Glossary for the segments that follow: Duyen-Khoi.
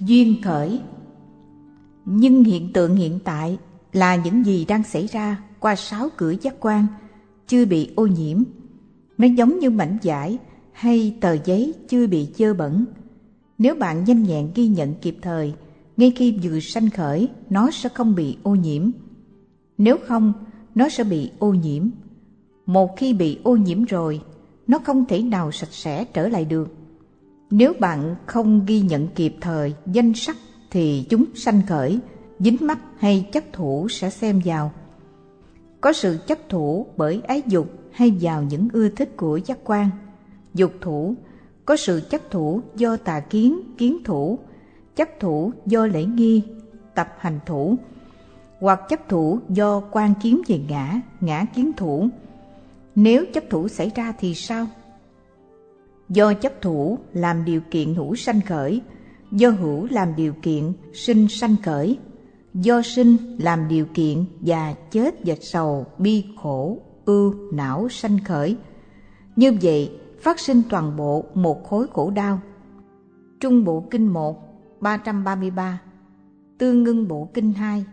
Duyên khởi. Nhưng hiện tượng hiện tại là những gì đang xảy ra qua sáu cửa giác quan chưa bị ô nhiễm. Nó giống như mảnh vải hay tờ giấy chưa bị dơ bẩn. Nếu bạn nhanh nhẹn ghi nhận kịp thời, ngay khi vừa sanh khởi, nó sẽ không bị ô nhiễm. Nếu không, nó sẽ bị ô nhiễm. Một khi bị ô nhiễm rồi, nó không thể nào sạch sẽ trở lại được. Nếu bạn không ghi nhận kịp thời danh sắc thì chúng sanh khởi, dính mắc hay chấp thủ sẽ xem vào. Có sự chấp thủ bởi ái dục hay vào những ưa thích của giác quan. Dục thủ, có sự chấp thủ do tà kiến, kiến thủ, chấp thủ do lễ nghi, tập hành thủ, hoặc chấp thủ do quan kiến về ngã, ngã kiến thủ. Nếu chấp thủ xảy ra thì sao? Do chấp thủ làm điều kiện hữu sanh khởi, do hữu làm điều kiện sinh sanh khởi, do sinh làm điều kiện già chết và sầu, bi khổ, ưu, não sanh khởi. Như vậy, phát sinh toàn bộ một khối khổ đau. Trung Bộ Kinh 1, 333, Tương Ngưng Bộ Kinh 2,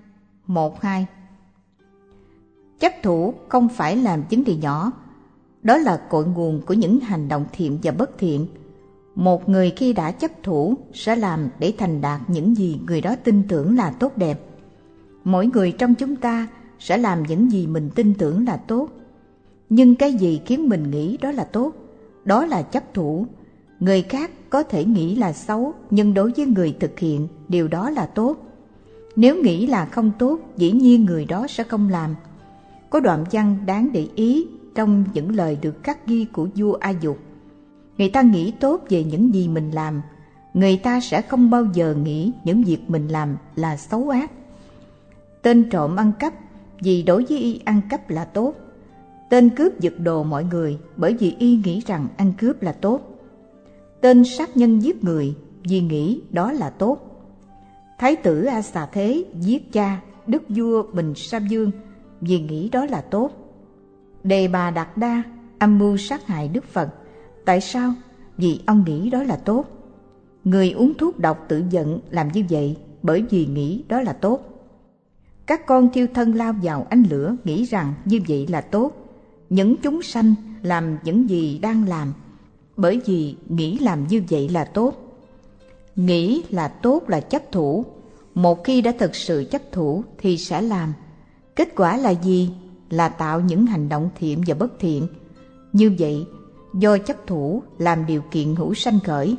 1-2. Chấp thủ không phải làm vấn đề nhỏ, đó là cội nguồn của những hành động thiện và bất thiện. Một người khi đã chấp thủ sẽ làm để thành đạt những gì người đó tin tưởng là tốt đẹp. Mỗi người trong chúng ta sẽ làm những gì mình tin tưởng là tốt. Nhưng cái gì khiến mình nghĩ đó là tốt? Đó là chấp thủ. Người khác có thể nghĩ là xấu, nhưng đối với người thực hiện, điều đó là tốt. Nếu nghĩ là không tốt, dĩ nhiên người đó sẽ không làm. Có đoạn văn đáng để ý trong những lời được khắc ghi của vua A Dục. Người ta nghĩ tốt về những gì mình làm, người ta sẽ không bao giờ nghĩ những việc mình làm là xấu ác. Tên trộm ăn cắp, vì đối với y ăn cắp là tốt. Tên cướp giật đồ mọi người, bởi vì y nghĩ rằng ăn cướp là tốt. Tên sát nhân giết người, vì nghĩ đó là tốt. Thái tử A Xà Thế giết cha đức vua Bình Sa Vương, vì nghĩ đó là tốt. Đề Bà Đạt Đa âm mưu sát hại Đức Phật, tại sao? Vì ông nghĩ đó là tốt. Người uống thuốc độc tự giận làm như vậy, bởi vì nghĩ đó là tốt. Các con thiêu thân lao vào ánh lửa, nghĩ rằng như vậy là tốt. Những chúng sanh làm những gì đang làm, bởi vì nghĩ làm như vậy là tốt. Nghĩ là tốt là chấp thủ. Một khi đã thực sự chấp thủ thì sẽ làm. Kết quả là gì? Là tạo những hành động thiện và bất thiện. Như vậy, do chấp thủ làm điều kiện hữu sanh khởi.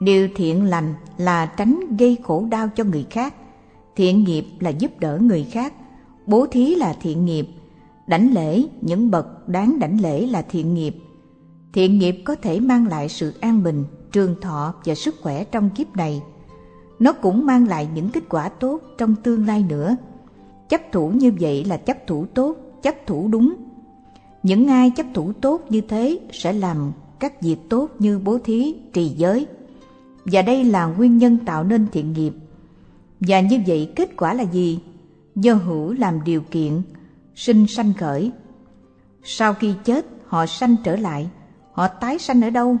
Điều thiện lành là tránh gây khổ đau cho người khác. Thiện nghiệp là giúp đỡ người khác. Bố thí là thiện nghiệp. Đảnh lễ những bậc đáng đảnh lễ là thiện nghiệp. Thiện nghiệp có thể mang lại sự an bình, trường thọ và sức khỏe trong kiếp này. Nó cũng mang lại những kết quả tốt trong tương lai nữa. Chấp thủ như vậy là chấp thủ tốt, chấp thủ đúng. Những ai chấp thủ tốt như thế sẽ làm các việc tốt như bố thí, trì giới. Và đây là nguyên nhân tạo nên thiện nghiệp. Và như vậy kết quả là gì? Do hữu làm điều kiện sinh sanh khởi. Sau khi chết, họ sanh trở lại. Họ tái sanh ở đâu?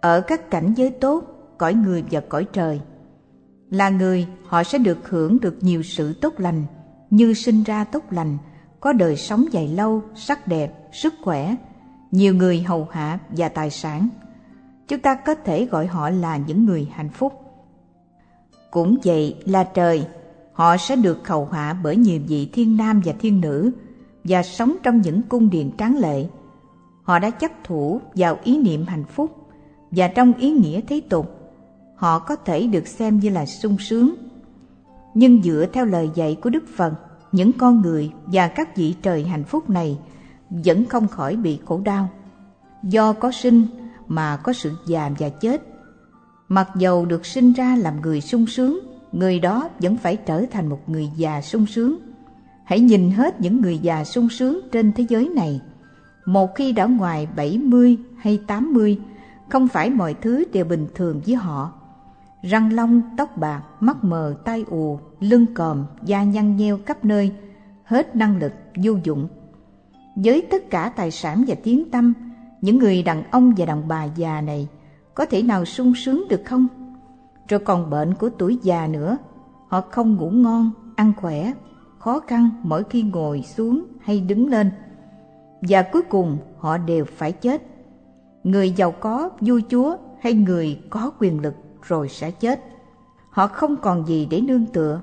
Ở các cảnh giới tốt, cõi người và cõi trời. Là người, họ sẽ được hưởng được nhiều sự tốt lành, như sinh ra tốt lành, có đời sống dài lâu, sắc đẹp, sức khỏe, nhiều người hầu hạ và tài sản. Chúng ta có thể gọi họ là những người hạnh phúc. Cũng vậy là trời, họ sẽ được hầu hạ bởi nhiều vị thiên nam và thiên nữ và sống trong những cung điện tráng lệ. Họ đã chấp thủ vào ý niệm hạnh phúc và trong ý nghĩa thế tục, họ có thể được xem như là sung sướng. Nhưng dựa theo lời dạy của Đức Phật, những con người và các vị trời hạnh phúc này vẫn không khỏi bị khổ đau. Do có sinh mà có sự già và chết. Mặc dầu được sinh ra làm người sung sướng, người đó vẫn phải trở thành một người già sung sướng. Hãy nhìn hết những người già sung sướng trên thế giới này. Một khi đã ngoài 70 hay 80, không phải mọi thứ đều bình thường với họ. Răng long, tóc bạc, mắt mờ, tai ù, lưng còm, da nhăn nheo khắp nơi, hết năng lực, vô dụng. Với tất cả tài sản và tiếng tăm, những người đàn ông và đàn bà già này có thể nào sung sướng được không? rồi còn bệnh của tuổi già nữa. Họ không ngủ ngon, ăn khỏe, khó khăn mỗi khi ngồi xuống hay đứng lên, và cuối cùng họ đều phải chết. Người giàu có, vua chúa hay người có quyền lực rồi sẽ chết. Họ không còn gì để nương tựa.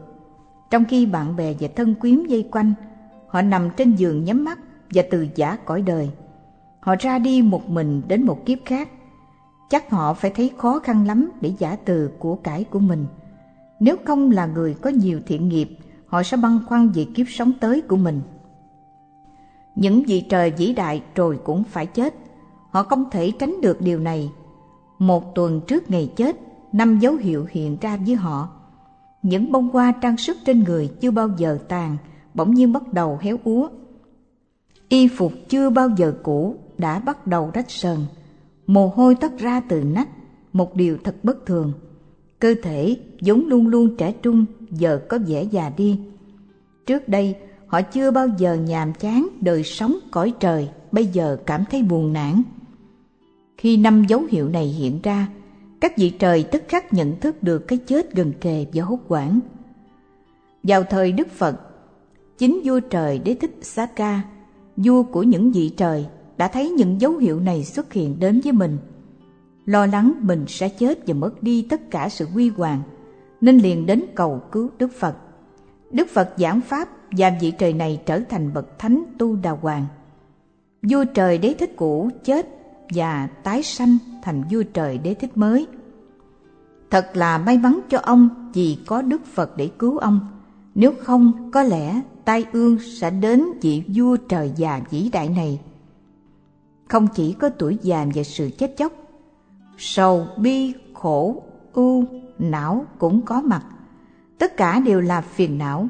Trong khi bạn bè và thân quyến vây quanh, họ nằm trên giường nhắm mắt và từ giã cõi đời. Họ ra đi một mình đến một kiếp khác. Chắc họ phải thấy khó khăn lắm để giã từ của cải của mình. Nếu không là người có nhiều thiện nghiệp, họ sẽ băn khoăn về kiếp sống tới của mình. Những vị trời vĩ đại rồi cũng phải chết. Họ không thể tránh được điều này. Một tuần trước ngày chết, 5 dấu hiệu hiện ra với họ. Những bông hoa trang sức trên người chưa bao giờ tàn, bỗng nhiên bắt đầu héo úa. Y phục chưa bao giờ cũ đã bắt đầu rách sờn. Mồ hôi toát ra từ nách, một điều thật bất thường. Cơ thể vốn luôn luôn trẻ trung giờ có vẻ già đi. Trước đây họ chưa bao giờ nhàm chán đời sống cõi trời, bây giờ cảm thấy buồn nản. Khi 5 dấu hiệu này hiện ra, các vị trời tức khắc nhận thức được cái chết gần kề và hốt hoảng. Vào thời Đức Phật, chính vua trời Đế Thích Sa-ca, vua của những vị trời, đã thấy những dấu hiệu này xuất hiện đến với mình. Lo lắng mình sẽ chết và mất đi tất cả sự huy hoàng, nên liền đến cầu cứu Đức Phật. Đức Phật giảng pháp và vị trời này trở thành bậc thánh Tu Đà Hoàng. Vua trời Đế Thích cũ chết và tái sanh thành vua trời Đế Thích mới. Thật là may mắn cho ông vì có Đức Phật để cứu ông. Nếu không, có lẽ tai ương sẽ đến vị vua trời già vĩ đại này. Không chỉ có tuổi già và sự chết chóc, sầu, bi, khổ, ưu, não cũng có mặt. Tất cả đều là phiền não.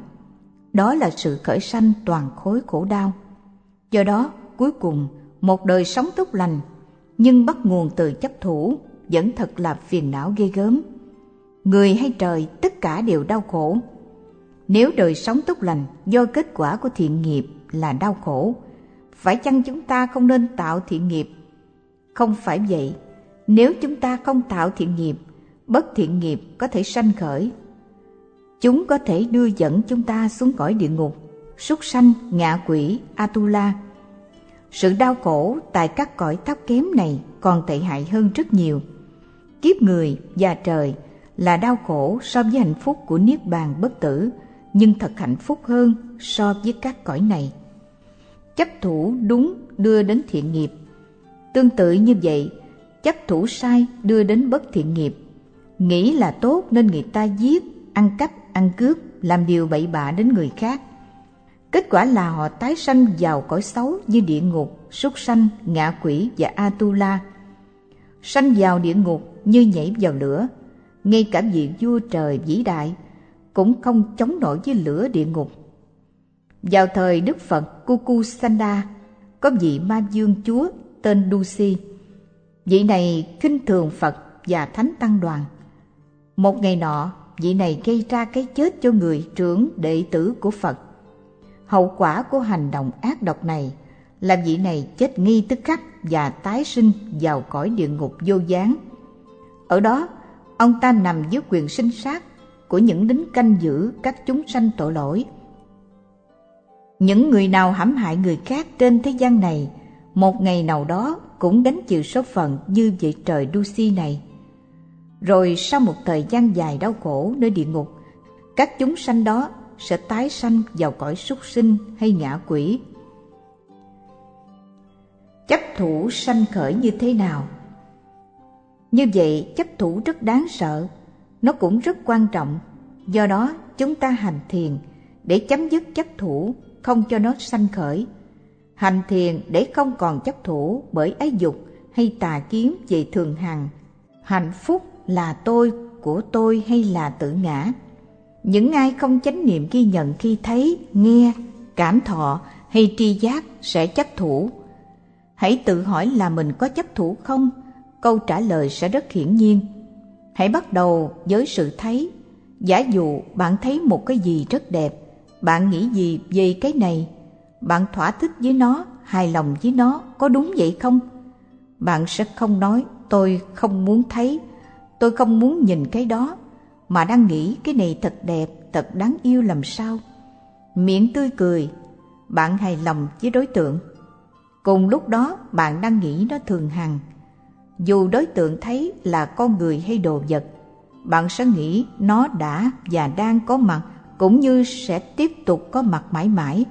Đó là sự khởi sanh toàn khối khổ đau. Do đó, cuối cùng, một đời sống tốt lành, nhưng bắt nguồn từ chấp thủ, vẫn thật là phiền não ghê gớm. Người hay trời, tất cả đều đau khổ. Nếu đời sống tốt lành do kết quả của thiện nghiệp là đau khổ, phải chăng chúng ta không nên tạo thiện nghiệp? Không phải vậy. Nếu chúng ta không tạo thiện nghiệp, bất thiện nghiệp có thể sanh khởi. Chúng có thể đưa dẫn chúng ta xuống cõi địa ngục, súc sanh, ngạ quỷ, Atula. Sự đau khổ tại các cõi thấp kém này còn tệ hại hơn rất nhiều. Kiếp người và trời là đau khổ so với hạnh phúc của Niết Bàn bất tử, nhưng thật hạnh phúc hơn so với các cõi này. Chấp thủ đúng đưa đến thiện nghiệp. Tương tự như vậy, chấp thủ sai đưa đến bất thiện nghiệp. Nghĩ là tốt nên người ta giết, ăn cắp, ăn cướp, làm điều bậy bạ đến người khác. Kết quả là họ tái sanh vào cõi xấu như địa ngục, súc sanh, ngạ quỷ và Atula. Sanh vào địa ngục như nhảy vào lửa. Ngay cả vị vua trời vĩ đại cũng không chống nổi với lửa địa ngục. Vào thời Đức Phật Cukusanda, có vị ma vương chúa tên Du-si. Vị này khinh thường Phật và Thánh Tăng đoàn. Một ngày nọ, vị này gây ra cái chết cho người trưởng đệ tử của Phật. Hậu quả của hành động ác độc này là vị này chết ngay tức khắc và tái sinh vào cõi địa ngục vô gián. Ở đó, ông ta nằm dưới quyền sinh sát của những lính canh giữ các chúng sanh tội lỗi. Những người nào hãm hại người khác trên thế gian này, một ngày nào đó cũng gánh chịu số phận như vậy trời Du-si này. Rồi sau một thời gian dài đau khổ nơi địa ngục, các chúng sanh đó sẽ tái sanh vào cõi súc sinh hay ngạ quỷ. Chấp thủ sanh khởi như thế nào? Như vậy, chấp thủ rất đáng sợ, nó cũng rất quan trọng. Do đó, chúng ta hành thiền để chấm dứt chấp thủ, không cho nó sanh khởi. Hành thiền để không còn chấp thủ bởi ái dục hay tà kiến về thường hằng, hạnh phúc, là tôi, của tôi hay là tự ngã. Những ai không chánh niệm ghi nhận khi thấy, nghe, cảm thọ hay tri giác sẽ chấp thủ. Hãy tự hỏi là mình có chấp thủ không? Câu trả lời sẽ rất hiển nhiên. Hãy bắt đầu với sự thấy. Giả dụ bạn thấy một cái gì rất đẹp, bạn nghĩ gì về cái này? Bạn thỏa thích với nó, hài lòng với nó, có đúng vậy không? Bạn sẽ không nói, tôi không muốn thấy, tôi không muốn nhìn cái đó, mà đang nghĩ cái này thật đẹp, thật đáng yêu làm sao. Miệng tươi cười, bạn hài lòng với đối tượng. Cùng lúc đó bạn đang nghĩ nó thường hằng. Dù đối tượng thấy là con người hay đồ vật, bạn sẽ nghĩ nó đã và đang có mặt, cũng như sẽ tiếp tục có mặt mãi mãi.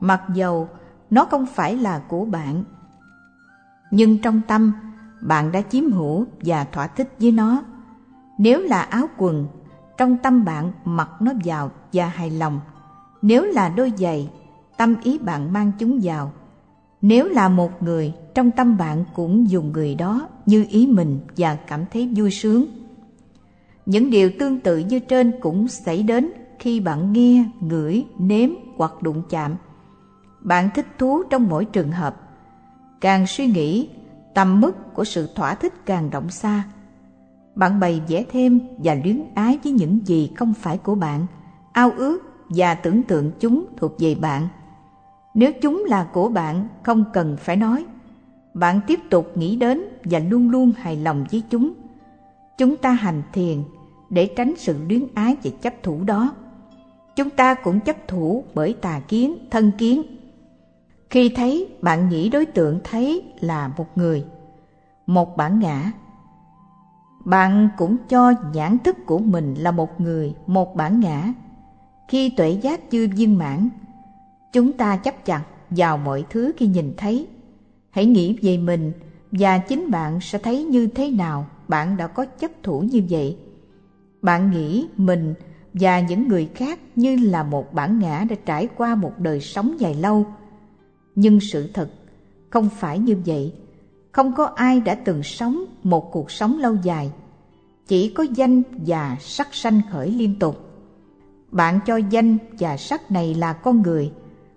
Mặc dầu nó không phải là của bạn, nhưng trong tâm bạn đã chiếm hữu và thỏa thích với nó. Nếu là áo quần, trong tâm bạn mặc nó vào và hài lòng. Nếu là đôi giày, tâm ý bạn mang chúng vào. Nếu là một người, trong tâm bạn cũng dùng người đó như ý mình và cảm thấy vui sướng. Những điều tương tự như trên cũng xảy đến khi bạn nghe, ngửi, nếm hoặc đụng chạm. Bạn thích thú trong mỗi trường hợp. Càng suy nghĩ, tầm mức của sự thỏa thích càng rộng xa. Bạn bày vẽ thêm và luyến ái với những gì không phải của bạn, ao ước và tưởng tượng chúng thuộc về bạn. Nếu chúng là của bạn, không cần phải nói. Bạn tiếp tục nghĩ đến và luôn luôn hài lòng với chúng. Chúng ta hành thiền để tránh sự luyến ái và chấp thủ đó. Chúng ta cũng chấp thủ bởi tà kiến, thân kiến. Khi thấy, bạn nghĩ đối tượng thấy là một người, một bản ngã. Bạn cũng cho nhãn thức của mình là một người, một bản ngã. Khi tuệ giác chưa viên mãn, chúng ta chấp chặt vào mọi thứ khi nhìn thấy. Hãy nghĩ về mình và chính bạn sẽ thấy như thế nào bạn đã có chấp thủ như vậy. Bạn nghĩ mình và những người khác như là một bản ngã đã trải qua một đời sống dài lâu. Nhưng sự thật không phải như vậy. Không có ai đã từng sống một cuộc sống lâu dài. Chỉ có danh và sắc sanh khởi liên tục. Bạn cho danh và sắc này là con người,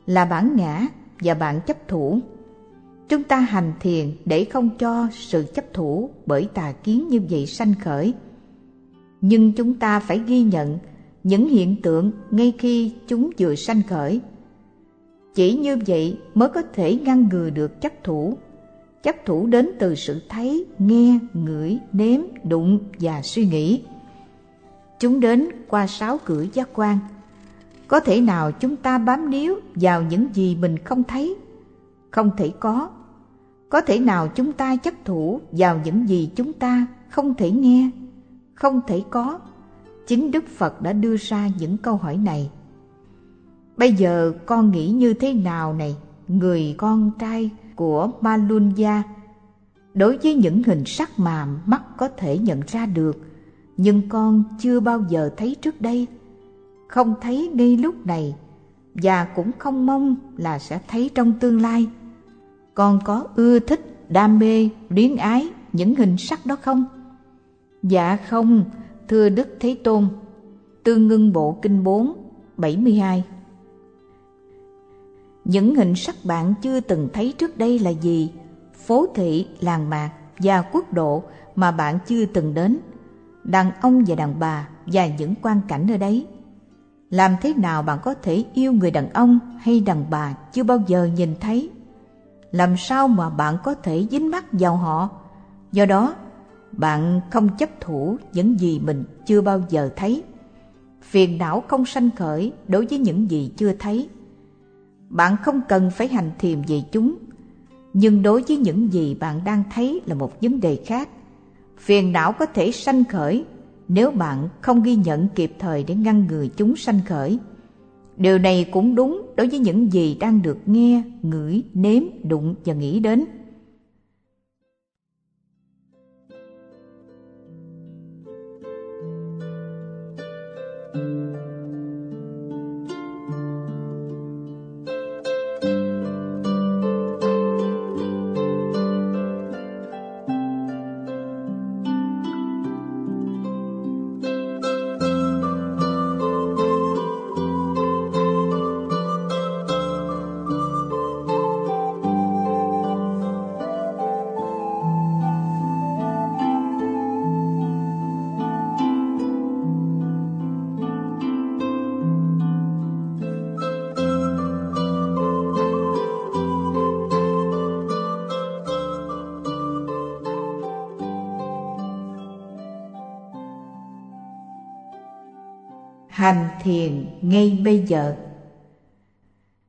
là bản ngã và bạn chấp thủ. Chúng ta hành thiền để không cho sự chấp thủ bởi tà kiến như vậy sanh khởi. Nhưng chúng ta phải ghi nhận những hiện tượng ngay khi chúng vừa sanh khởi. Chỉ như vậy mới có thể ngăn ngừa được chấp thủ. Chấp thủ đến từ sự thấy, nghe, ngửi, nếm, đụng và suy nghĩ. Chúng đến qua sáu cửa giác quan. Có thể nào chúng ta bám níu vào những gì mình không thấy? Không thể có. Có thể nào chúng ta chấp thủ vào những gì chúng ta không thể nghe? Không thể có. Chính Đức Phật đã đưa ra những câu hỏi này. Bây giờ con nghĩ như thế nào này, người con trai của Malunja, đối với những hình sắc mà mắt có thể nhận ra được, nhưng con chưa bao giờ thấy trước đây, không thấy ngay lúc này, và cũng không mong là sẽ thấy trong tương lai. Con có ưa thích, đam mê, luyến ái những hình sắc đó không? Dạ không, thưa Đức Thế Tôn. Tương Ngưng Bộ Kinh 4, 72. Những hình sắc bạn chưa từng thấy trước đây là gì? Phố thị, làng mạc và quốc độ mà bạn chưa từng đến, đàn ông và đàn bà và những quang cảnh ở đấy. Làm thế nào bạn có thể yêu người đàn ông hay đàn bà chưa bao giờ nhìn thấy? Làm sao mà bạn có thể dính mắc vào họ? Do đó, bạn không chấp thủ những gì mình chưa bao giờ thấy. Phiền não không sanh khởi đối với những gì chưa thấy. Bạn không cần phải hành thiền về chúng. Nhưng đối với những gì bạn đang thấy là một vấn đề khác. Phiền não có thể sanh khởi nếu bạn không ghi nhận kịp thời để ngăn ngừa chúng sanh khởi. Điều này cũng đúng đối với những gì đang được nghe, ngửi, nếm, đụng và nghĩ đến. hành thiền ngay bây giờ.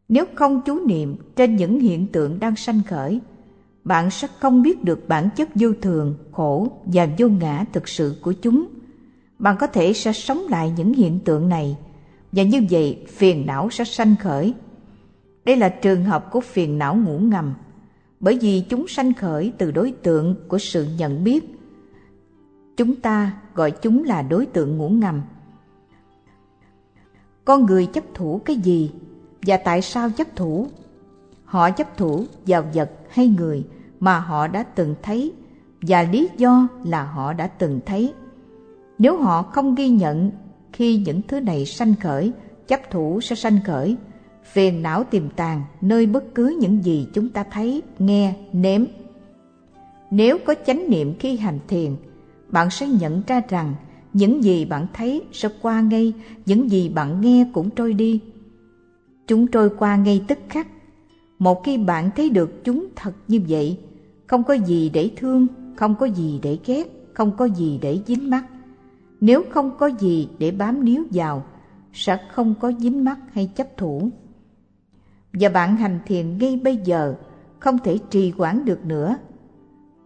Nếu không chú niệm trên những hiện tượng đang sanh khởi, bạn sẽ không biết được bản chất vô thường, khổ và vô ngã thực sự của chúng. Bạn có thể sẽ sống lại những hiện tượng này, và như vậy phiền não sẽ sanh khởi. Đây là trường hợp của phiền não ngủ ngầm, bởi vì chúng sanh khởi từ đối tượng của sự nhận biết. Chúng ta gọi chúng là đối tượng ngủ ngầm. Con người chấp thủ cái gì? Và tại sao chấp thủ? Họ chấp thủ vào vật hay người mà họ đã từng thấy, và lý do là họ đã từng thấy. Nếu họ không ghi nhận khi những thứ này sanh khởi, chấp thủ sẽ sanh khởi. Phiền não tiềm tàng nơi bất cứ những gì chúng ta thấy, nghe, nếm. Nếu có chánh niệm khi hành thiền, bạn sẽ nhận ra rằng những gì bạn thấy sẽ qua ngay, những gì bạn nghe cũng trôi đi. Chúng trôi qua ngay tức khắc. Một khi bạn thấy được chúng thật như vậy, không có gì để thương, không có gì để ghét, không có gì để dính mắc. Nếu không có gì để bám níu vào, sẽ không có dính mắc hay chấp thủ. Và bạn hành thiền ngay bây giờ, không thể trì hoãn được nữa.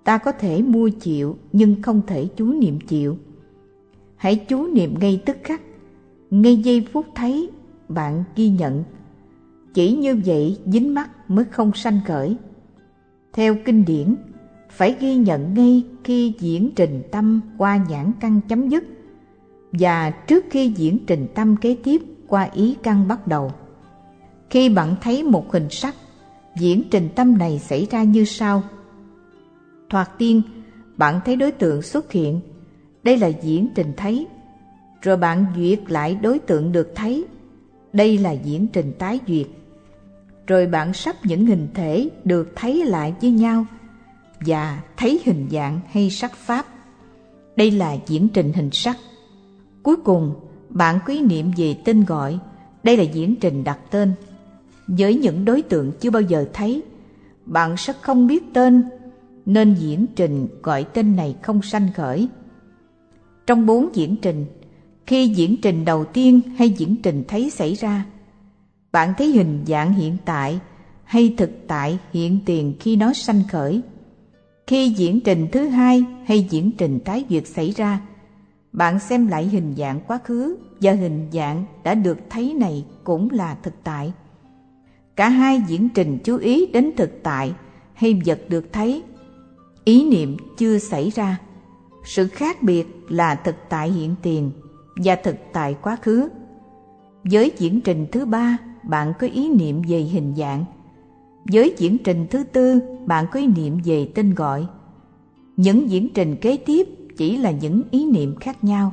Ta có thể mua chịu nhưng không thể chú niệm chịu. Hãy chú niệm ngay tức khắc, ngay giây phút thấy, bạn ghi nhận. Chỉ như vậy dính mắc mới không sanh khởi. Theo kinh điển, phải ghi nhận ngay khi diễn trình tâm qua nhãn căn chấm dứt, và trước khi diễn trình tâm kế tiếp qua ý căn bắt đầu. Khi bạn thấy một hình sắc, diễn trình tâm này xảy ra như sau. Thoạt tiên, bạn thấy đối tượng xuất hiện. Đây là diễn trình thấy. Rồi bạn duyệt lại đối tượng được thấy. Đây là diễn trình tái duyệt. Rồi bạn sắp những hình thể được thấy lại với nhau và thấy hình dạng hay sắc pháp. Đây là diễn trình hình sắc. Cuối cùng, bạn quý niệm về tên gọi. Đây là diễn trình đặt tên. Với những đối tượng chưa bao giờ thấy, bạn sẽ không biết tên, nên diễn trình gọi tên này không sanh khởi. Trong 4 diễn trình, khi diễn trình đầu tiên hay diễn trình thấy xảy ra, bạn thấy hình dạng hiện tại hay thực tại hiện tiền khi nó sanh khởi. Khi diễn trình thứ hai hay diễn trình tái duyệt xảy ra, bạn xem lại hình dạng quá khứ và hình dạng đã được thấy này cũng là thực tại. Cả hai diễn trình chú ý đến thực tại hay vật được thấy. Ý niệm chưa xảy ra. Sự khác biệt là thực tại hiện tiền và thực tại quá khứ. Với diễn trình thứ 3, bạn có ý niệm về hình dạng. Với diễn trình thứ 4, bạn có ý niệm về tên gọi. Những diễn trình kế tiếp chỉ là những ý niệm khác nhau.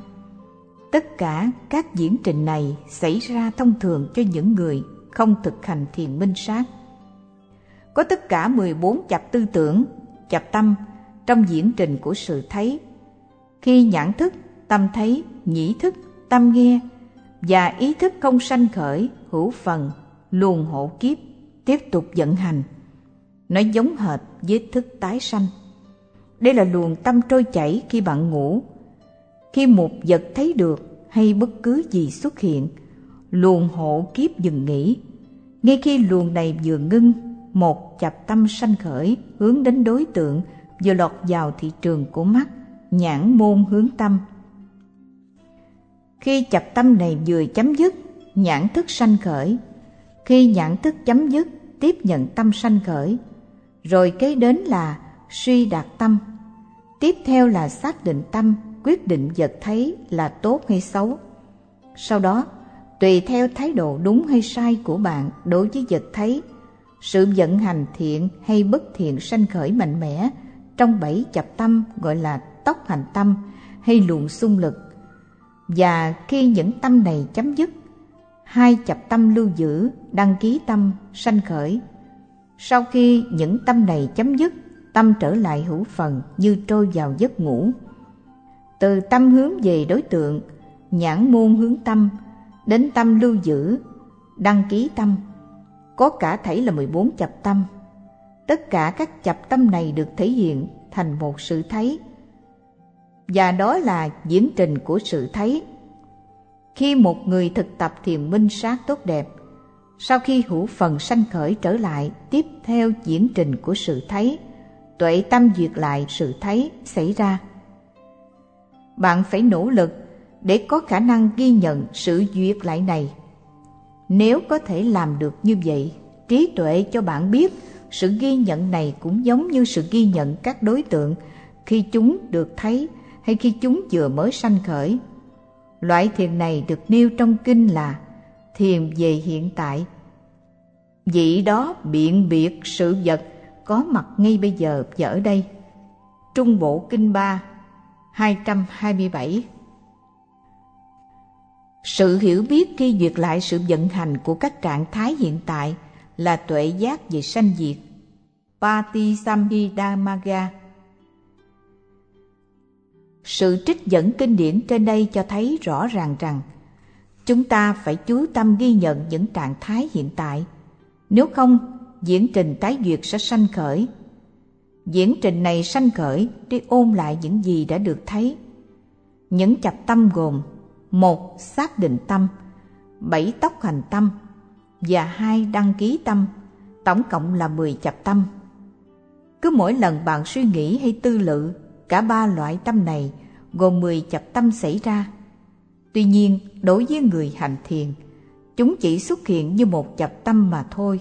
Tất cả các diễn trình này xảy ra thông thường cho những người không thực hành thiền minh sát. Có tất cả 14 chập tư tưởng, chập tâm trong diễn trình của sự thấy. Khi nhãn thức, tâm thấy, nhĩ thức, tâm nghe và ý thức không sanh khởi, hữu phần, luồng hộ kiếp tiếp tục vận hành. Nó giống hệt với thức tái sanh. Đây là luồng tâm trôi chảy khi bạn ngủ. Khi một vật thấy được hay bất cứ gì xuất hiện, luồng hộ kiếp dừng nghỉ. Ngay khi luồng này vừa ngưng, một chập tâm sanh khởi hướng đến đối tượng vừa lọt vào thị trường của mắt, nhãn môn hướng tâm. Khi chập tâm này vừa chấm dứt, nhãn thức sanh khởi. Khi nhãn thức chấm dứt, tiếp nhận tâm sanh khởi. Rồi kế đến là suy đạt tâm. Tiếp theo là xác định tâm, quyết định vật thấy là tốt hay xấu. Sau đó, tùy theo thái độ đúng hay sai của bạn đối với vật thấy, sự vận hành thiện hay bất thiện sanh khởi mạnh mẽ trong 7 chập tâm gọi là tốc hành tâm hay luồng xung lực. Và khi những tâm này chấm dứt, 2 chập tâm lưu giữ, đăng ký tâm sanh khởi. Sau khi những tâm này chấm dứt, tâm trở lại hữu phần như trôi vào giấc ngủ. Từ tâm hướng về đối tượng, nhãn môn hướng tâm, đến tâm lưu giữ, đăng ký tâm, có cả thảy là 14 chập tâm. Tất cả các chập tâm này được thể hiện thành một sự thấy, và đó là diễn trình của sự thấy. Khi một người thực tập thiền minh sát tốt đẹp, sau khi hữu phần sanh khởi trở lại, tiếp theo diễn trình của sự thấy, tuệ tâm duyệt lại sự thấy xảy ra. Bạn phải nỗ lực để có khả năng ghi nhận sự duyệt lại này. Nếu có thể làm được như vậy, trí tuệ cho bạn biết sự ghi nhận này cũng giống như sự ghi nhận các đối tượng khi chúng được thấy hay khi chúng vừa mới sanh khởi. Loại thiền này được nêu trong kinh là thiền về hiện tại. Vị đó biện biệt sự vật có mặt ngay bây giờ và ở đây. Trung Bộ Kinh 3, 227. Sự hiểu biết khi duyệt lại sự vận hành của các trạng thái hiện tại là tuệ giác về sanh diệt. Patisamhidamaga. Sự trích dẫn kinh điển trên đây cho thấy rõ ràng rằng chúng ta phải chú tâm ghi nhận những trạng thái hiện tại. Nếu không, diễn trình tái duyệt sẽ sanh khởi. Diễn trình này sanh khởi để ôn lại những gì đã được thấy. Những chập tâm gồm: 1. Xác định tâm, 7. Tốc hành tâm và 2. Đăng ký tâm, tổng cộng là 10 chập tâm. Cứ mỗi lần bạn suy nghĩ hay tư lự, cả ba loại tâm này gồm 10 chập tâm xảy ra. Tuy nhiên, đối với người hành thiền, chúng chỉ xuất hiện như một chập tâm mà thôi.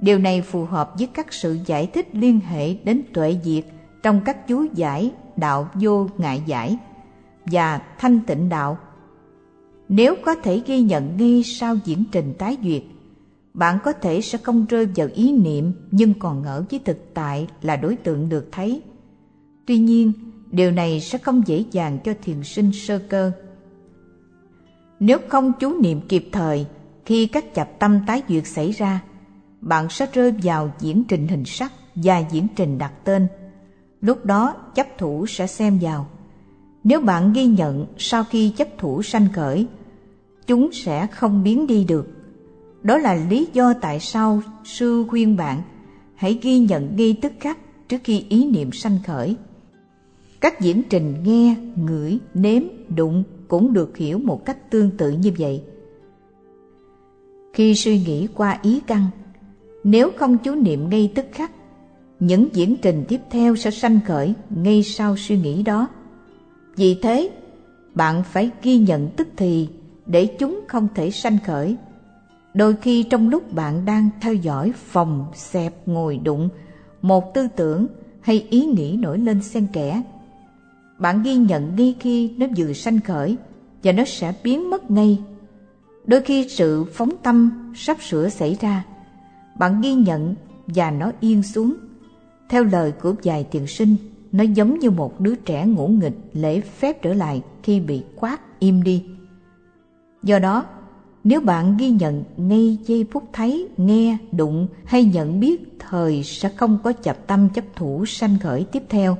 Điều này phù hợp với các sự giải thích liên hệ đến tuệ diệt trong các chú giải đạo vô ngại giải và thanh tịnh đạo. Nếu có thể ghi nhận ngay sau diễn trình tái duyệt, bạn có thể sẽ không rơi vào ý niệm nhưng còn ngỡ với thực tại là đối tượng được thấy. Tuy nhiên, điều này sẽ không dễ dàng cho thiền sinh sơ cơ. Nếu không chú niệm kịp thời, khi các chập tâm tái duyệt xảy ra, bạn sẽ rơi vào diễn trình hình sắc và diễn trình đặt tên. Lúc đó, chấp thủ sẽ xem vào. Nếu bạn ghi nhận sau khi chấp thủ sanh khởi, chúng sẽ không biến đi được. Đó là lý do tại sao sư khuyên bạn hãy ghi nhận ngay tức khắc trước khi ý niệm sanh khởi. Các diễn trình nghe, ngửi, nếm, đụng cũng được hiểu một cách tương tự như vậy. Khi suy nghĩ qua ý căn, nếu không chú niệm ngay tức khắc, những diễn trình tiếp theo sẽ sanh khởi ngay sau suy nghĩ đó. Vì thế, bạn phải ghi nhận tức thì để chúng không thể sanh khởi. Đôi khi trong lúc bạn đang theo dõi phòng, xẹp, ngồi đụng, một tư tưởng hay ý nghĩ nổi lên xen kẽ. Bạn ghi nhận ngay khi nó vừa sanh khởi và nó sẽ biến mất ngay. Đôi khi sự phóng tâm sắp sửa xảy ra, bạn ghi nhận và nó yên xuống. Theo lời của vài thiền sinh, nó giống như một đứa trẻ ngỗ nghịch lễ phép trở lại khi bị quát im đi. Do đó, nếu bạn ghi nhận ngay giây phút thấy, nghe, đụng hay nhận biết, thời sẽ không có chập tâm chấp thủ sanh khởi tiếp theo.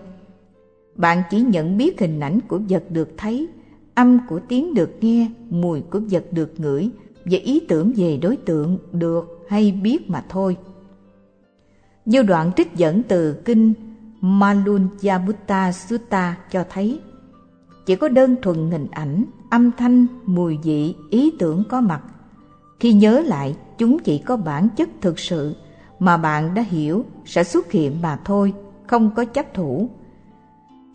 Bạn chỉ nhận biết hình ảnh của vật được thấy, âm của tiếng được nghe, mùi của vật được ngửi và ý tưởng về đối tượng được hay biết mà thôi. Như đoạn trích dẫn từ kinh Malunyabutta Sutta cho thấy, chỉ có đơn thuần hình ảnh, âm thanh, mùi vị, ý tưởng có mặt. Khi nhớ lại, chúng chỉ có bản chất thực sự mà bạn đã hiểu sẽ xuất hiện mà thôi, không có chấp thủ.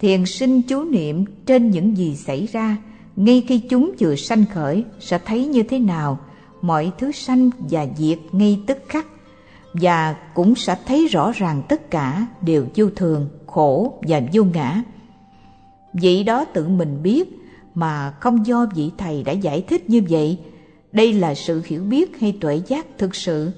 Thiền sinh chú niệm trên những gì xảy ra ngay khi chúng vừa sanh khởi sẽ thấy như thế nào, mọi thứ sanh và diệt ngay tức khắc, và cũng sẽ thấy rõ ràng tất cả đều vô thường, khổ và vô ngã. Vị đó tự mình biết mà không do vị thầy đã giải thích như vậy. Đây là sự hiểu biết hay tuệ giác thực sự.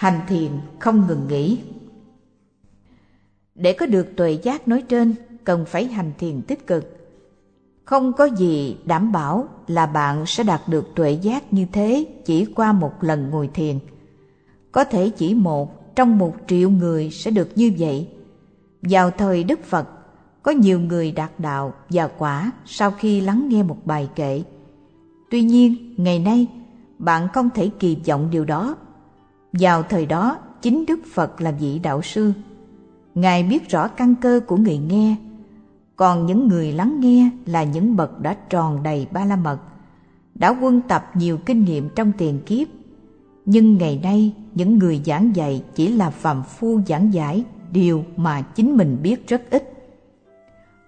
hành thiền không ngừng nghỉ. Để có được tuệ giác nói trên, cần phải hành thiền tích cực. Không có gì đảm bảo là bạn sẽ đạt được tuệ giác như thế chỉ qua một lần ngồi thiền. Có thể chỉ một trong 1 triệu người sẽ được như vậy. Vào thời Đức Phật, có nhiều người đạt đạo và quả sau khi lắng nghe một bài kệ. Tuy nhiên, ngày nay, bạn không thể kỳ vọng điều đó. Vào thời đó, chính Đức Phật là vị đạo sư. Ngài biết rõ căn cơ của người nghe, còn những người lắng nghe là những bậc đã tròn đầy ba la mật, đã huân tập nhiều kinh nghiệm trong tiền kiếp. Nhưng ngày nay, những người giảng dạy chỉ là phàm phu giảng giải điều mà chính mình biết rất ít.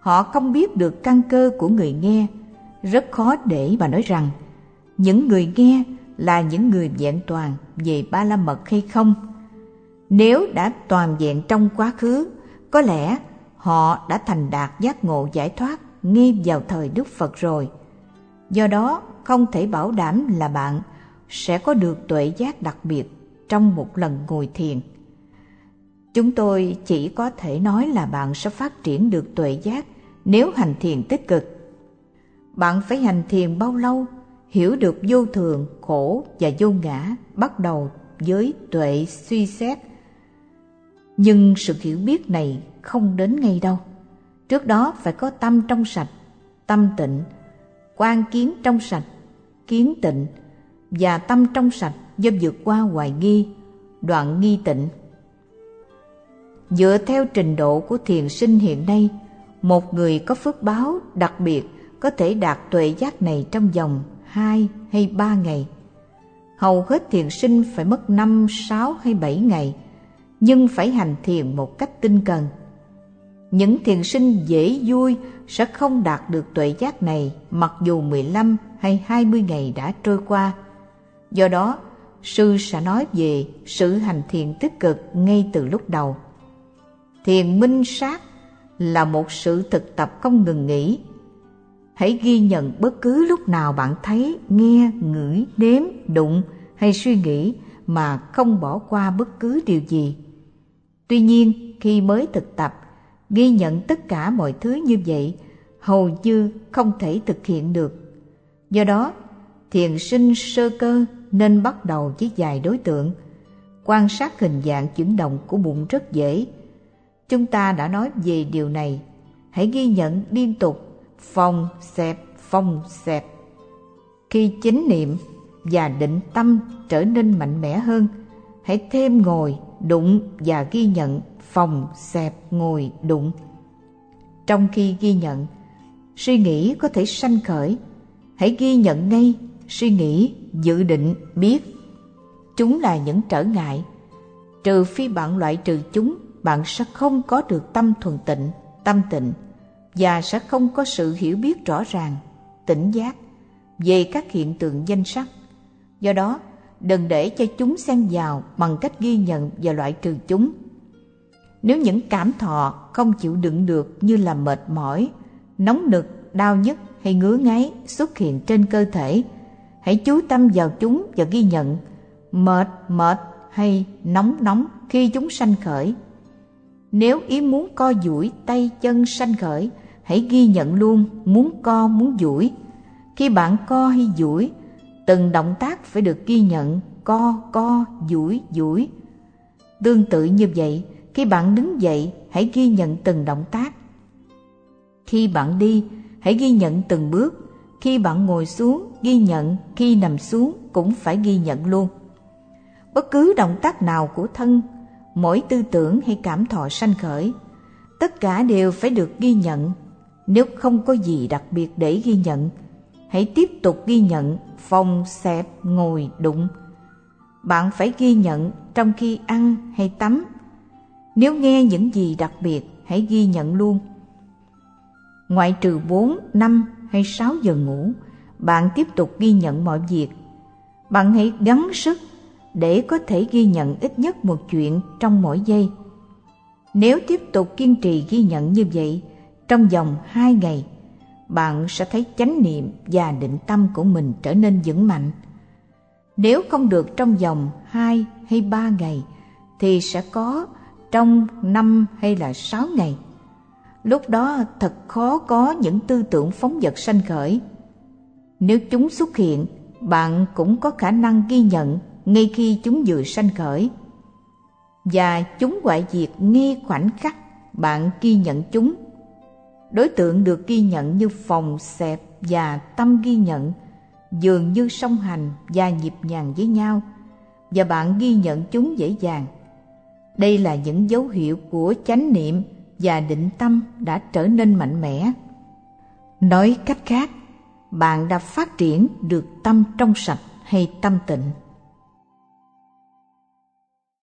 Họ không biết được căn cơ của người nghe, rất khó để mà nói rằng những người nghe là những người vẹn toàn về ba la mật hay không. Nếu đã toàn vẹn trong quá khứ, có lẽ họ đã thành đạt giác ngộ giải thoát ngay vào thời Đức Phật rồi. Do đó, không thể bảo đảm là bạn sẽ có được tuệ giác đặc biệt trong một lần ngồi thiền. Chúng tôi chỉ có thể nói là bạn sẽ phát triển được tuệ giác nếu hành thiền tích cực. Bạn phải hành thiền bao lâu? Hiểu được vô thường, khổ và vô ngã bắt đầu với tuệ suy xét. Nhưng sự hiểu biết này không đến ngay đâu. Trước đó phải có tâm trong sạch, tâm tịnh, quan kiến trong sạch, kiến tịnh, và tâm trong sạch do vượt qua hoài nghi, đoạn nghi tịnh. Dựa theo trình độ của thiền sinh hiện nay, một người có phước báo đặc biệt có thể đạt tuệ giác này trong vòng 2 hay 3 ngày. Hầu hết thiền sinh phải mất 5, 6 hay 7 ngày, nhưng phải hành thiền một cách tinh cần. Những thiền sinh dễ vui sẽ không đạt được tuệ giác này mặc dù 15 hay 20 ngày đã trôi qua. Do đó, sư sẽ nói về sự hành thiền tích cực ngay từ lúc đầu. Thiền minh sát là một sự thực tập không ngừng nghỉ. Hãy ghi nhận bất cứ lúc nào bạn thấy, nghe, ngửi, nếm, đụng hay suy nghĩ mà không bỏ qua bất cứ điều gì. Tuy nhiên, khi mới thực tập, ghi nhận tất cả mọi thứ như vậy hầu như không thể thực hiện được. Do đó, thiền sinh sơ cơ nên bắt đầu với vài đối tượng. Quan sát hình dạng chuyển động của bụng rất dễ. Chúng ta đã nói về điều này. Hãy ghi nhận liên tục, phòng xẹp, phòng xẹp. Khi chánh niệm và định tâm trở nên mạnh mẽ hơn, hãy thêm ngồi, đụng và ghi nhận phòng xẹp, ngồi, đụng. Trong khi ghi nhận, suy nghĩ có thể sanh khởi. Hãy ghi nhận ngay suy nghĩ, dự định, biết. Chúng là những trở ngại. Trừ phi bạn loại trừ chúng, bạn sẽ không có được tâm thuần tịnh, tâm tịnh, và sẽ không có sự hiểu biết rõ ràng, tỉnh giác về các hiện tượng danh sắc. Do đó, đừng để cho chúng xen vào bằng cách ghi nhận và loại trừ chúng. Nếu những cảm thọ không chịu đựng được như là mệt mỏi, nóng nực, đau nhức hay ngứa ngáy xuất hiện trên cơ thể, hãy chú tâm vào chúng và ghi nhận mệt hay nóng khi chúng sanh khởi. Nếu ý muốn co duỗi tay chân sanh khởi, hãy ghi nhận luôn muốn co, muốn duỗi. Khi bạn co hay duỗi, từng động tác phải được ghi nhận co, duỗi. Tương tự như vậy, khi bạn đứng dậy, hãy ghi nhận từng động tác. Khi bạn đi, hãy ghi nhận từng bước. Khi bạn ngồi xuống, ghi nhận. Khi nằm xuống, cũng phải ghi nhận luôn. Bất cứ động tác nào của thân, mỗi tư tưởng hay cảm thọ sanh khởi, tất cả đều phải được ghi nhận. Nếu không có gì đặc biệt để ghi nhận, hãy tiếp tục ghi nhận phòng xẹp, ngồi, đụng. Bạn phải ghi nhận trong khi ăn hay tắm. Nếu nghe những gì đặc biệt, hãy ghi nhận luôn. Ngoại trừ 4, 5 hay 6 giờ ngủ, bạn tiếp tục ghi nhận mọi việc. Bạn hãy gắng sức để có thể ghi nhận ít nhất một chuyện trong mỗi giây. Nếu tiếp tục kiên trì ghi nhận như vậy, trong vòng 2 ngày, bạn sẽ thấy chánh niệm và định tâm của mình trở nên vững mạnh. Nếu không được trong vòng 2 hay 3 ngày thì sẽ có trong 5 hay là 6 ngày. Lúc đó thật khó có những tư tưởng phóng dật sanh khởi. Nếu chúng xuất hiện, bạn cũng có khả năng ghi nhận ngay khi chúng vừa sanh khởi. Và chúng hoại diệt ngay khoảnh khắc bạn ghi nhận chúng. Đối tượng được ghi nhận như phòng, xẹp và tâm ghi nhận dường như song hành và nhịp nhàng với nhau, và bạn ghi nhận chúng dễ dàng. Đây là những dấu hiệu của chánh niệm và định tâm đã trở nên mạnh mẽ. Nói cách khác, bạn đã phát triển được tâm trong sạch hay tâm tịnh.